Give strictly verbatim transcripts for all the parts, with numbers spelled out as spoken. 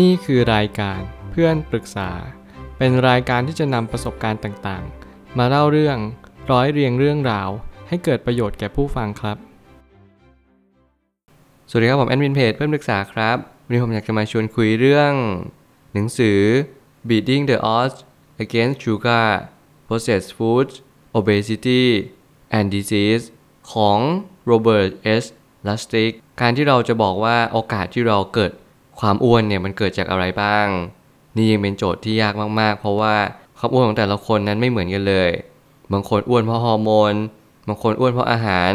นี่คือรายการเพื่อนปรึกษาเป็นรายการที่จะนำประสบการณ์ต่างๆมาเล่าเรื่องร้อยเรียงเรื่องราวให้เกิดประโยชน์แก่ผู้ฟังครับสวัสดีครับผมแอดมินเพจเพื่อนปรึกษาครับวันนี้ผมอยากจะมาชวนคุยเรื่องหนังสือ Beating the Odds Against Sugar Processed Food Obesity and Disease ของ Robert S. Lustig การที่เราจะบอกว่าโอกาสที่เราเกิดความอ้วนเนี่ยมันเกิดจากอะไรบ้างนี่ยังเป็นโจทย์ที่ยากมากๆเพราะว่าความอ้วนของแต่ละคนนั้นไม่เหมือนกันเลยบางคนอ้วนเพราะฮอร์โมนบางคนอ้วนเพราะอาหาร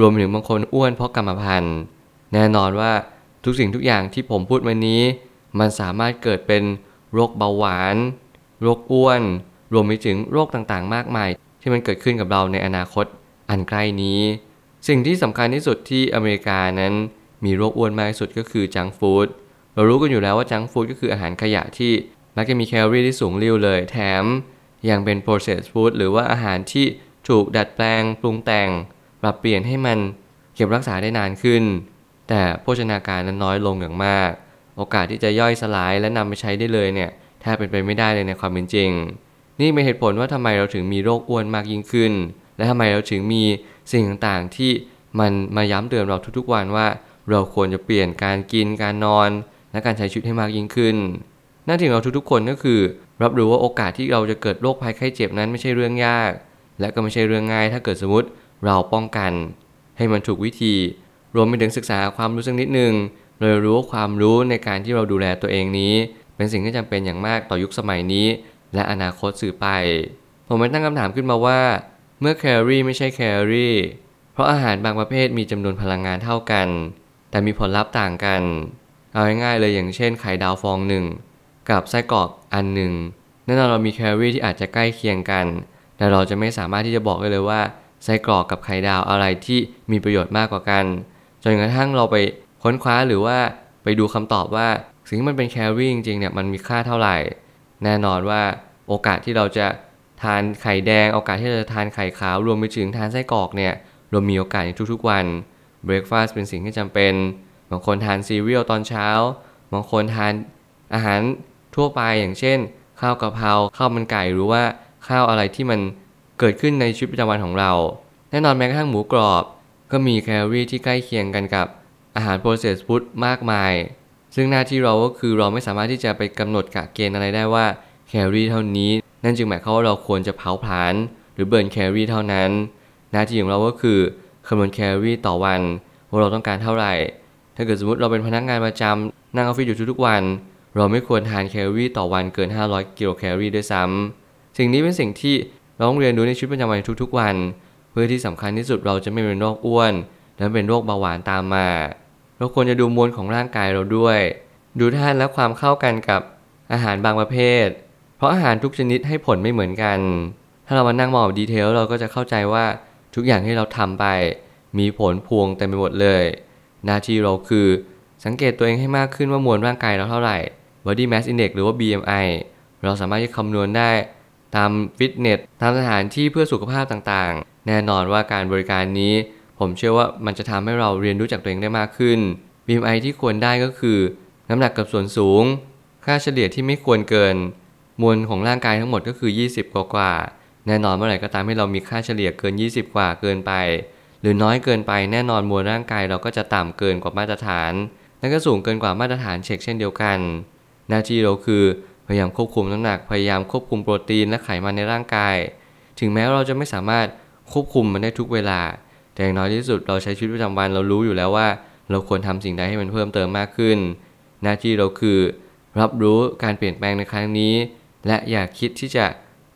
รวมถึงบางคนอ้วนเพราะกรรมพันธุ์แน่นอนว่าทุกสิ่งทุกอย่างที่ผมพูดวันนี้มันสามารถเกิดเป็นโรคเบาหวานโรคอ้วนรวมไปถึงโรคต่างๆมากมายที่มันเกิดขึ้นกับเราในอนาคตอันใกล้นี้สิ่งที่สำคัญที่สุดที่อเมริกานั้นมีโรคอ้วนมากที่สุดก็คือจังก์ฟู้ดเรารู้กันอยู่แล้วว่าจังก์ฟู้ดก็คืออาหารขยะที่มักจะมีแคลอรี่ที่สูงลิ่วเลยแถมยังเป็น processed food หรือว่าอาหารที่ถูกดัดแปลงปรุงแต่งปรับเปลี่ยนให้มันเก็บรักษาได้นานขึ้นแต่โภชนาการนั้นน้อยลงอย่างมากโอกาสที่จะย่อยสลายและนำไปใช้ได้เลยเนี่ยแทบเป็นไปไม่ได้เลยในความเป็นจริงนี่เป็นเหตุผลว่าทำไมเราถึงมีโรคอ้วนมากยิ่งขึ้นและทำไมเราถึงมีสิ่งต่างๆที่มันมาย้ำเตือนเราทุกๆวันว่าเราควรจะเปลี่ยนการกินการนอนและการใช้ชีวิตให้มากยิ่งขึ้นหน้าที่ของเราทุกๆคนก็คือรับรู้ว่าโอกาสที่เราจะเกิดโรคภัยไข้เจ็บนั้นไม่ใช่เรื่องยากและก็ไม่ใช่เรื่องง่ายถ้าเกิดสมมติเราป้องกันให้มันถูกวิธีรวมไปถึงศึกษาความรู้สักนิดนึงเรารู้ว่าความรู้ในการที่เราดูแลตัวเองนี้เป็นสิ่งที่จำเป็นอย่างมากต่อยุคสมัยนี้และอนาคตสืบไปผมเลยตั้งคำถามขึ้นมาว่าเมื่อแคลอรี่ไม่ใช่แคลอรี่เพราะอาหารบางประเภทมีจำนวนพลังงานเท่ากันแต่มีผลลัพธ์ต่างกันเอาง่ายๆเลยอย่างเช่นไข่ดาวฟองหนึ่งกับไส้กรอกอันหนึ่งแน่นอนเรามีแคลอรี่ที่อาจจะใกล้เคียงกันแต่เราจะไม่สามารถที่จะบอกได้เลยว่าไส้กรอกกับไข่ดาวอะไรที่มีประโยชน์มากกว่ากันจนกระทั่งเราไปค้นคว้าหรือว่าไปดูคำตอบว่าสิ่งที่มันเป็นแคลอรี่จริงๆเนี่ยมันมีค่าเท่าไหร่แน่นอนว่าโอกาสที่เราจะทานไข่แดงโอกาสที่เราจะทานไข่ขาวรวมไปถึงทานไส้กรอกเนี่ยเรามีโอกาสในทุกๆวันเบรคฟาสต์เป็นสิ่งที่จำเป็นบางคนทานซีเรียลตอนเช้าบางคนทานอาหารทั่วไปอย่างเช่นข้าวกะเพราข้าวมันไก่หรือว่าข้าวอะไรที่มันเกิดขึ้นในชีวิตประจำวันของเราแน่นอนแม้กระทั่งหมูกรอบก็มีแคลอรี่ที่ใกล้เคียงกันกับอาหาร processed food มากมายซึ่งหน้าที่เราก็คือเราไม่สามารถที่จะไปกำหนดกะเกณฑ์อะไรได้ว่าแคลอรี่เท่านี้นั่นจึงหมายความว่าเราควรจะเผาผลาญหรือเบิร์นแคลอรี่เท่านั้นหน้าที่ของเราก็คือคำนวณแคลอรี่ต่อวันว่าเราต้องการเท่าไหร่ถ้าเกิดสมมติเราเป็นพนักงานประจำนั่งออฟฟิศอยู่ทุกๆวันเราไม่ควรทานแคลอรี่ต่อวันเกินห้าร้อยกิโลแคลอรี่ด้วยซ้ำสิ่งนี้เป็นสิ่งที่เราต้องเรียนรู้ในชีวิตประจำวันทุกๆวันเพื่อที่สำคัญที่สุดเราจะไม่เป็นโรคอ้วนและเป็นโรคเบาหวานตามมาเราควรจะดูมวลของร่างกายเราด้วยดูธาตุและความเข้ากันกับอาหารบางประเภทเพราะอาหารทุกชนิดให้ผลไม่เหมือนกันถ้าเรามานั่งมองดีเทลเราก็จะเข้าใจว่าทุกอย่างที่เราทำไปมีผลพวงเต็มไปหมดเลยหน้าที่เราคือสังเกตตัวเองให้มากขึ้นว่ามวลร่างกายเราเท่าไหร่ body mass index หรือว่า บี เอ็ม ไอ เราสามารถจะคำนวณได้ตามฟิตเนสตามสถานที่เพื่อสุขภาพต่างๆแน่นอนว่าการบริการนี้ผมเชื่อว่ามันจะทำให้เราเรียนรู้จากตัวเองได้มากขึ้น บี เอ็ม ไอ ที่ควรได้ก็คือน้ำหนักกับส่วนสูงค่าเฉลี่ยที่ไม่ควรเกินมวลของร่างกายทั้งหมดก็คือยี่สิบกว่าๆแน่นอนเมื่อไหร่ก็ตามให้เรามีค่าเฉลี่ยเกินยี่สิบกว่าเกินไปหรือน้อยเกินไปแน่นอนมวลร่างกายเราก็จะต่ำเกินกว่ามาตรฐานและก็สูงเกินกว่ามาตรฐานเช็คเช่นเดียวกันหน้าที่เราคือพยายามควบคุมน้ำหนักพยายามควบคุมโปรตีนและไขมันในร่างกายถึงแม้เราจะไม่สามารถควบคุมมันได้ทุกเวลาแต่อย่างน้อยที่สุดเราใช้ชีวิตประจำวันเรารู้อยู่แล้วว่าเราควรทำสิ่งใดให้มันเพิ่มเติมมากขึ้นหน้าที่เราคือรับรู้การเปลี่ยนแปลงในครั้งนี้และอย่าคิดที่จะ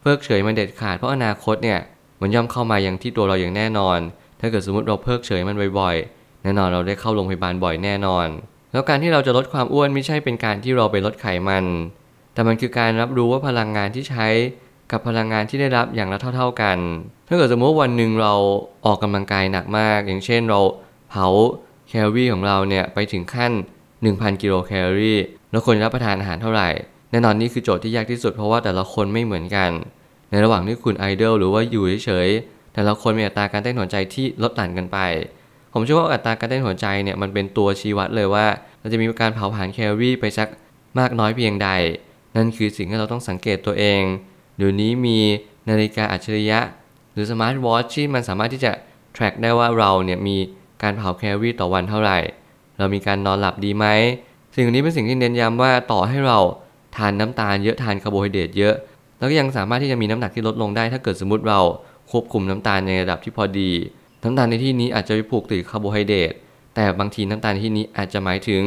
เพิกเฉยมันเด็ดขาดเพราะอนาคตเนี่ยมันย่อมเข้ามาอย่างที่ตัวเราอย่างแน่นอนถ้าเกิดสมมติเราเพิกเฉยมันบ่อยๆแน่นอนเราได้เข้าโรงพยาบาลบ่อยแน่นอนแล้วการที่เราจะลดความอ้วนไม่ใช่เป็นการที่เราไปลดไขมันแต่มันคือการรับรู้ว่าพลังงานที่ใช้กับพลังงานที่ได้รับอย่างละเท่าๆกันถ้าเกิดสมมติวันหนึ่งเราออกกำลังกายหนักมากอย่างเช่นเราเผาแคลอรี่ของเราเนี่ยไปถึงขั้น หนึ่งพัน กิโลแคลอรี่เราควรรับประทานอาหารเท่าไหร่แน่นอนนี่คือโจทย์ที่ยากที่สุดเพราะว่าแต่ละคนไม่เหมือนกันในระหว่างที่คุณไอดอลหรือว่าอยู่เฉยๆแต่ละคนมีอัตราการเต้นหัวใจที่ลดหลั่นกันไปผมเชื่อว่าอัตราการเต้นหัวใจเนี่ยมันเป็นตัวชี้วัดเลยว่าเราจะมีการเผาผลาญแคลอรี่ไปสัก มากน้อยเพียงใดนั่นคือสิ่งที่เราต้องสังเกตตัวเองเดี๋ยวนี้มีนาฬิกาอัจฉริยะหรือสมาร์ทวอทช์ที่มันสามารถที่จะ track ได้ว่าเราเนี่ยมีการเผาแคลอรี่ต่อวันเท่าไหร่เรามีการนอนหลับดีไหมสิ่งนี้เป็นสิ่งที่เน้นย้ำว่าต่อให้เราทานน้ำตาลเยอะทานคาร์โบไฮเดรตเยอะเราก็ยังสามารถที่จะมีน้ำหนักที่ลดลงได้ถ้าเกิดสมมติเราควบคุมน้ำตาลในระดับที่พอดีน้ำตาลในที่นี้อาจจะไปผูกติดคาร์โบไฮเดรตแต่บางทีน้ำตาลในที่นี้อาจจะหมายถึง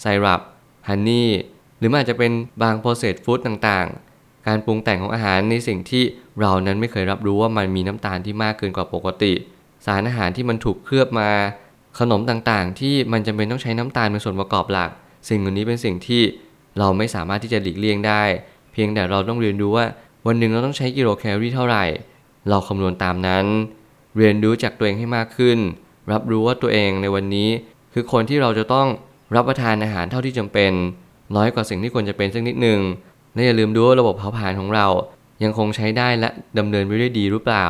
ไซรัปฮันนี่หรือมันอาจจะเป็นบางโปรเซสฟู้ดต่างๆการปรุงแต่งของอาหารในสิ่งที่เรานั้นไม่เคยรับรู้ว่ามันมีน้ำตาลที่มากเกินกว่าปกติสารอาหารที่มันถูกเคลือบมาขนมต่างๆที่มันจำเป็นต้องใช้น้ำตาลเป็นส่วนประกอบหลักสิ่งเหล่านี้เป็นสิ่งที่เราไม่สามารถที่จะหลีกเลี่ยงได้เพียงแต่เราต้องเรียนรู้ว่าวันหนึ่งเราต้องใช้กิโลแคลอรี่เท่าไหร่เราคำนวณตามนั้นเรียนรู้จากตัวเองให้มากขึ้นรับรู้ว่าตัวเองในวันนี้คือคนที่เราจะต้องรับประทานอาหารเท่าที่จำเป็นน้อยกว่าสิ่งที่ควรจะเป็นสักนิดหนึ่งและอย่าลืมดูว่าระบบเผาผลาญของเรายังคงใช้ได้และดำเนินไปได้ดีหรือเปล่า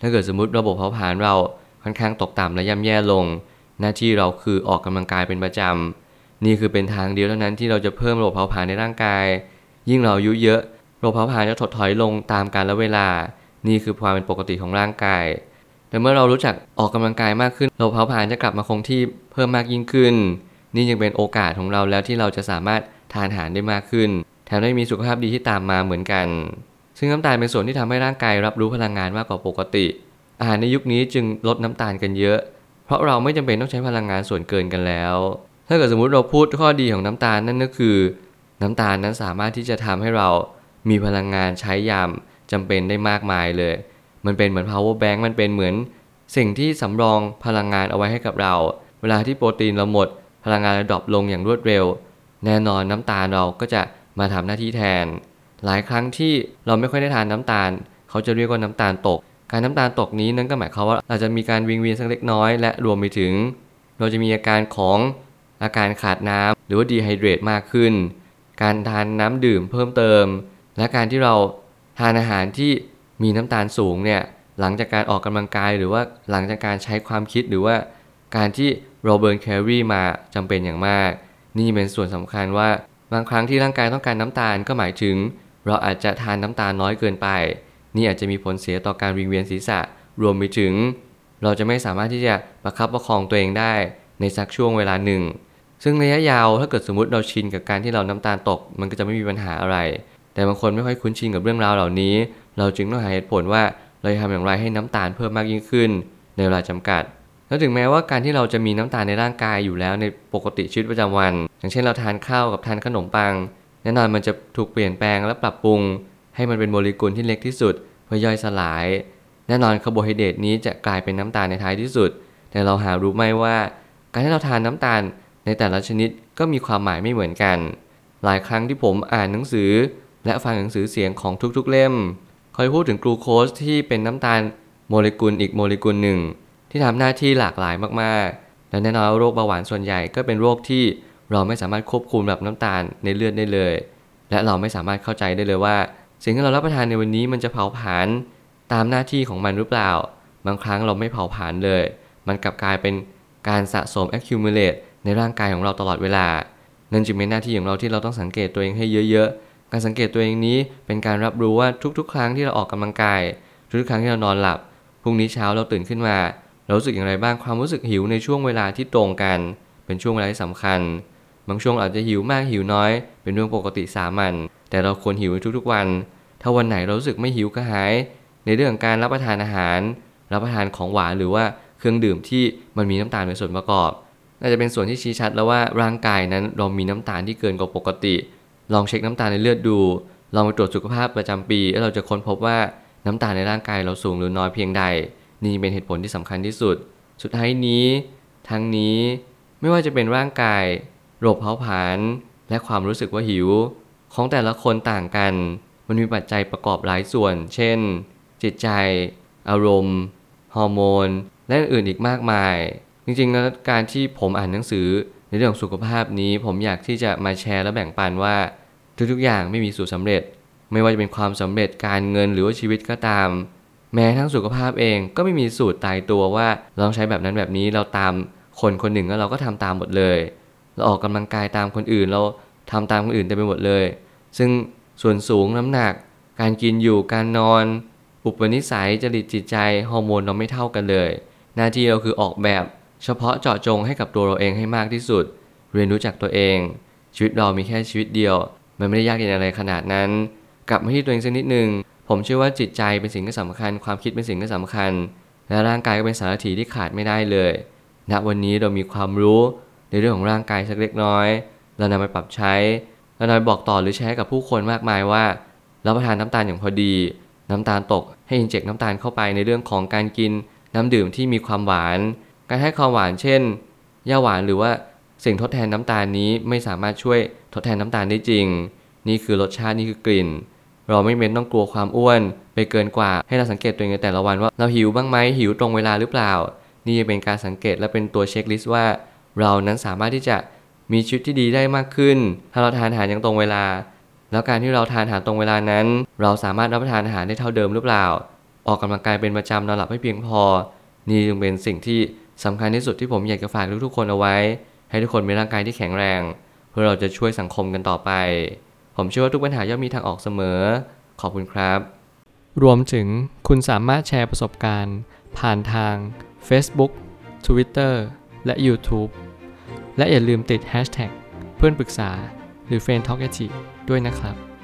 ถ้าเกิดสมมติระบบเผาผลาญเราค่อนข้างตกต่ำและย่ำแย่ลงหน้าที่เราคือออกกำลังกายเป็นประจำนี่คือเป็นทางเดียวเท่านั้นที่เราจะเพิ่มระบบเผาผลาญในร่างกายยิ่งเราอายุเยอะระบบเผาผลาญจะถดถอยลงตามกาลเวลานี่คือความเป็นปกติของร่างกายแต่เมื่อเรารู้จักออกกำลังกายมากขึ้นระบบเผาผลาญจะกลับมาคงที่เพิ่มมากยิ่งขึ้นนี่ยังเป็นโอกาสของเราแล้วที่เราจะสามารถทานอาหารได้มากขึ้นแถมได้มีสุขภาพดีที่ตามมาเหมือนกันซึ่งน้ำตาลเป็นส่วนที่ทำให้ร่างกายรับรู้พลังงานมากกว่าปกติอาหารในยุคนี้จึงลดน้ำตาลกันเยอะเพราะเราไม่จำเป็นต้องใช้พลังงานส่วนเกินกันแล้วถ้าเกิดสมมติเราพูดข้อดีของน้ำตาลนั่นก็คือน้ำตาลนั้นสามารถที่จะทำให้เรามีพลังงานใช้ยามจำเป็นได้มากมายเลยมันเป็นเหมือน power bank มันเป็นเหมือนสิ่งที่สำรองพลังงานเอาไว้ให้กับเราเวลาที่โปรตีนเราหมดพลังงานเราดรอปลงอย่างรวดเร็วแน่นอนน้ำตาลเราก็จะมาทำหน้าที่แทนหลายครั้งที่เราไม่ค่อยได้ทานน้ำตาลเขาจะเรียกว่าน้ำตาลตกการน้ำตาลตกนี้นั่นก็หมายความว่าอาจจะมีการวิงเวียนสักเล็กน้อยและรวมไปถึงเราจะมีอาการของอาการขาดน้ำหรือว่าดีไฮเดรตมากขึ้นการทานน้ำดื่มเพิ่มเติมและการที่เราทานอาหารที่มีน้ำตาลสูงเนี่ยหลังจากการออกกำลังกายหรือว่าหลังจากการใช้ความคิดหรือว่าการที่เราเบิร์นแคลอรี่มาจำเป็นอย่างมากนี่เป็นส่วนสำคัญว่าบางครั้งที่ร่างกายต้องการน้ำตาลก็หมายถึงเราอาจจะทานน้ำตาลน้อยเกินไปนี่อาจจะมีผลเสียต่อการวิงเวียนศีรษะรวมไปถึงเราจะไม่สามารถที่จะประคับประคองตัวเองได้ในสักช่วงเวลาหนึ่งซึ่งระยะยาวถ้าเกิดสมมติเราชินกับการที่เราน้ำตาลตกมันก็จะไม่มีปัญหาอะไรแต่บางคนไม่ค่อยคุ้นชินกับเรื่องราวเหล่านี้เราจึงต้องหาเหตุผลว่าเราจะทำอย่างไรให้น้ำตาลเพิ่มมากยิ่งขึ้นในเวลาจำกัดแล้วถึงแม้ว่าการที่เราจะมีน้ำตาลในร่างกายอยู่แล้วในปกติชีวิตประจำวันอย่างเช่นเราทานข้าวกับทานขนมปังแน่นอนมันจะถูกเปลี่ยนแปลงและปรับปรุงให้มันเป็นโมเลกุลที่เล็กที่สุดเพื่อย่อยสลายแน่นอนคาร์โบไฮเดรตนี้จะกลายเป็นน้ำตาลในท้ายที่สุดแต่เราหารู้ไหมว่าการที่เราทานน้ำตาลในแต่ละชนิดก็มีความหมายไม่เหมือนกันหลายครั้งที่ผมอ่านหนังสือและฟังหนังสือเสียงของทุกๆเล่มเขาพูดถึงกลูโคสที่เป็นน้ำตาลโมเลกุลอีกโมเลกุลหนึ่งที่ทำหน้าที่หลากหลายมากๆและแน่นอนโรคเบาหวานส่วนใหญ่ก็เป็นโรคที่เราไม่สามารถควบคุมระดับน้ำตาลในเลือดได้เลยและเราไม่สามารถเข้าใจได้เลยว่าสิ่งที่เรารับประทานในวันนี้มันจะเผาผลาญตามหน้าที่ของมันหรือเปล่าบางครั้งเราไม่เผาผลาญเลยมันกลับกลายเป็นการสะสม accumulate ในร่างกายของเราตลอดเวลานั่นจึงเป็นหน้าที่ของเราที่เราต้องสังเกตตัวเองให้เยอะๆการสังเกตตัวเองนี้เป็นการรับรู้ว่าทุกๆครั้งที่เราออกกำลังกายทุกๆครั้งที่เรานอนหลับพรุ่งนี้เช้าเราตื่นขึ้นมาเรารู้สึกอย่างไรบ้างความรู้สึกหิวในช่วงเวลาที่ตรงกันเป็นช่วงเวลาที่สำคัญบางช่วงอาจจะหิวมากหิวน้อยเป็นเรื่องปกติสามัญแต่เราควรหิวในทุกๆวันถ้าวันไหนเรารู้สึกไม่หิวกระหายในเรื่องการรับประทานอาหารรับประทานของหวานหรือว่าเครื่องดื่มที่มันมีน้ำตาลเป็นส่วนประกอบน่าจะเป็นส่วนที่ชี้ชัดแล้วว่าร่างกายนั้นเรามีน้ำตาลที่เกินกว่าปกติลองเช็คน้ำตาลในเลือดดูลองไปตรวจสุขภาพประจำปีแล้วเราจะค้นพบว่าน้ำตาลในร่างกายเราสูงหรือน้อยเพียงใดนี่เป็นเหตุผลที่สำคัญที่สุดสุดท้ายนี้ทั้งนี้ไม่ว่าจะเป็นร่างกายระบบเผาผลาญและความรู้สึกว่าหิวของแต่ละคนต่างกันมันมีปัจจัยประกอบหลายส่วนเช่นจิตใจอารมณ์ฮอร์โมนและอื่นอีกมากมายจริงๆแล้วการที่ผมอ่านหนังสือในเรื่องของสุขภาพนี้ผมอยากที่จะมาแชร์และแบ่งปันว่าทุกๆอย่างไม่มีสูตรสำเร็จไม่ว่าจะเป็นความสำเร็จการเงินหรือว่าชีวิตก็ตามแม้ทั้งสุขภาพเองก็ไม่มีสูตรตายตัวว่าเราใช้แบบนั้นแบบนี้เราตามคนคนหนึ่งแล้วเราก็ทำตามหมดเลยเราออกกำลังกายตามคนอื่นเรา ทำตามคนอื่นเต็มไปหมดเลยซึ่งส่วนสูงน้ำหนักการกินอยู่การนอนอุปนิสัยจริตจิตใจฮอร์โมนเราไม่เท่ากันเลยหน้าที่เราคือออกแบบเฉพาะเจาะจงให้กับตัวเราเองให้มากที่สุดเรียนรู้จักตัวเองชีวิตเรามีแค่ชีวิตเดียวมันไม่ได้ยากเย็นอะไรขนาดนั้นกลับมาที่ตัวเองสักนิดนึงผมเชื่อว่าจิตใจเป็นสิ่งที่สำคัญความคิดเป็นสิ่งที่สำคัญและร่างกายก็เป็นสารถีที่ขาดไม่ได้เลยณวันนี้เรามีความรู้ในเรื่องของร่างกายสักเล็กน้อยเรานำไปปรับใช้เรานำไปบอกต่อหรือใช้กับผู้คนมากมายว่ารับประทานน้ำตาลอย่างพอดีน้ำตาลตกให้อินเจกน้ำตาลเข้าไปในเรื่องของการกินน้ำดื่มที่มีความหวานการให้ความหวานเช่นยาหวานหรือว่าสิ่งทดแทนน้ำตาลนี้ไม่สามารถช่วยทดแทนน้ำตาลได้จริงนี่คือรสชาตินี่คือกลิ่นเราไม่เม้นต้องกลัวความอ้วนไปเกินกว่าให้เราสังเกตตัวเองในแต่ละวันว่าเราหิวบ้างไหมหิวตรงเวลาหรือเปล่านี่จะเป็นการสังเกตและเป็นตัวเช็คลิสต์ว่าเรานั้นสามารถที่จะมีชีวิตที่ดีได้มากขึ้นถ้าเราทานอาหารอย่างตรงเวลาแล้วการที่เราทานอาหารตรงเวลานั้นเราสามารถรับประทานอาหารได้เท่าเดิมหรือเปล่าออกกำลังกายเป็นประจำนอนหลับให้เพียงพอนี่จึงเป็นสิ่งที่สำคัญที่สุดที่ผมอยากจะฝากทุกๆคนเอาไว้ให้ทุกคนมีร่างกายที่แข็งแรงเพื่อเราจะช่วยสังคมกันต่อไปผมเชื่อว่าทุกปัญหาย่อมมีทางออกเสมอขอบคุณครับรวมถึงคุณสามารถแชร์ประสบการณ์ผ่านทาง Facebook Twitter และ YouTube และอย่าลืมติด แฮชแท็ก เพื่อนปรึกษาหรือ เฟรนด์ ทอล์ก แอท ด้วยนะครับ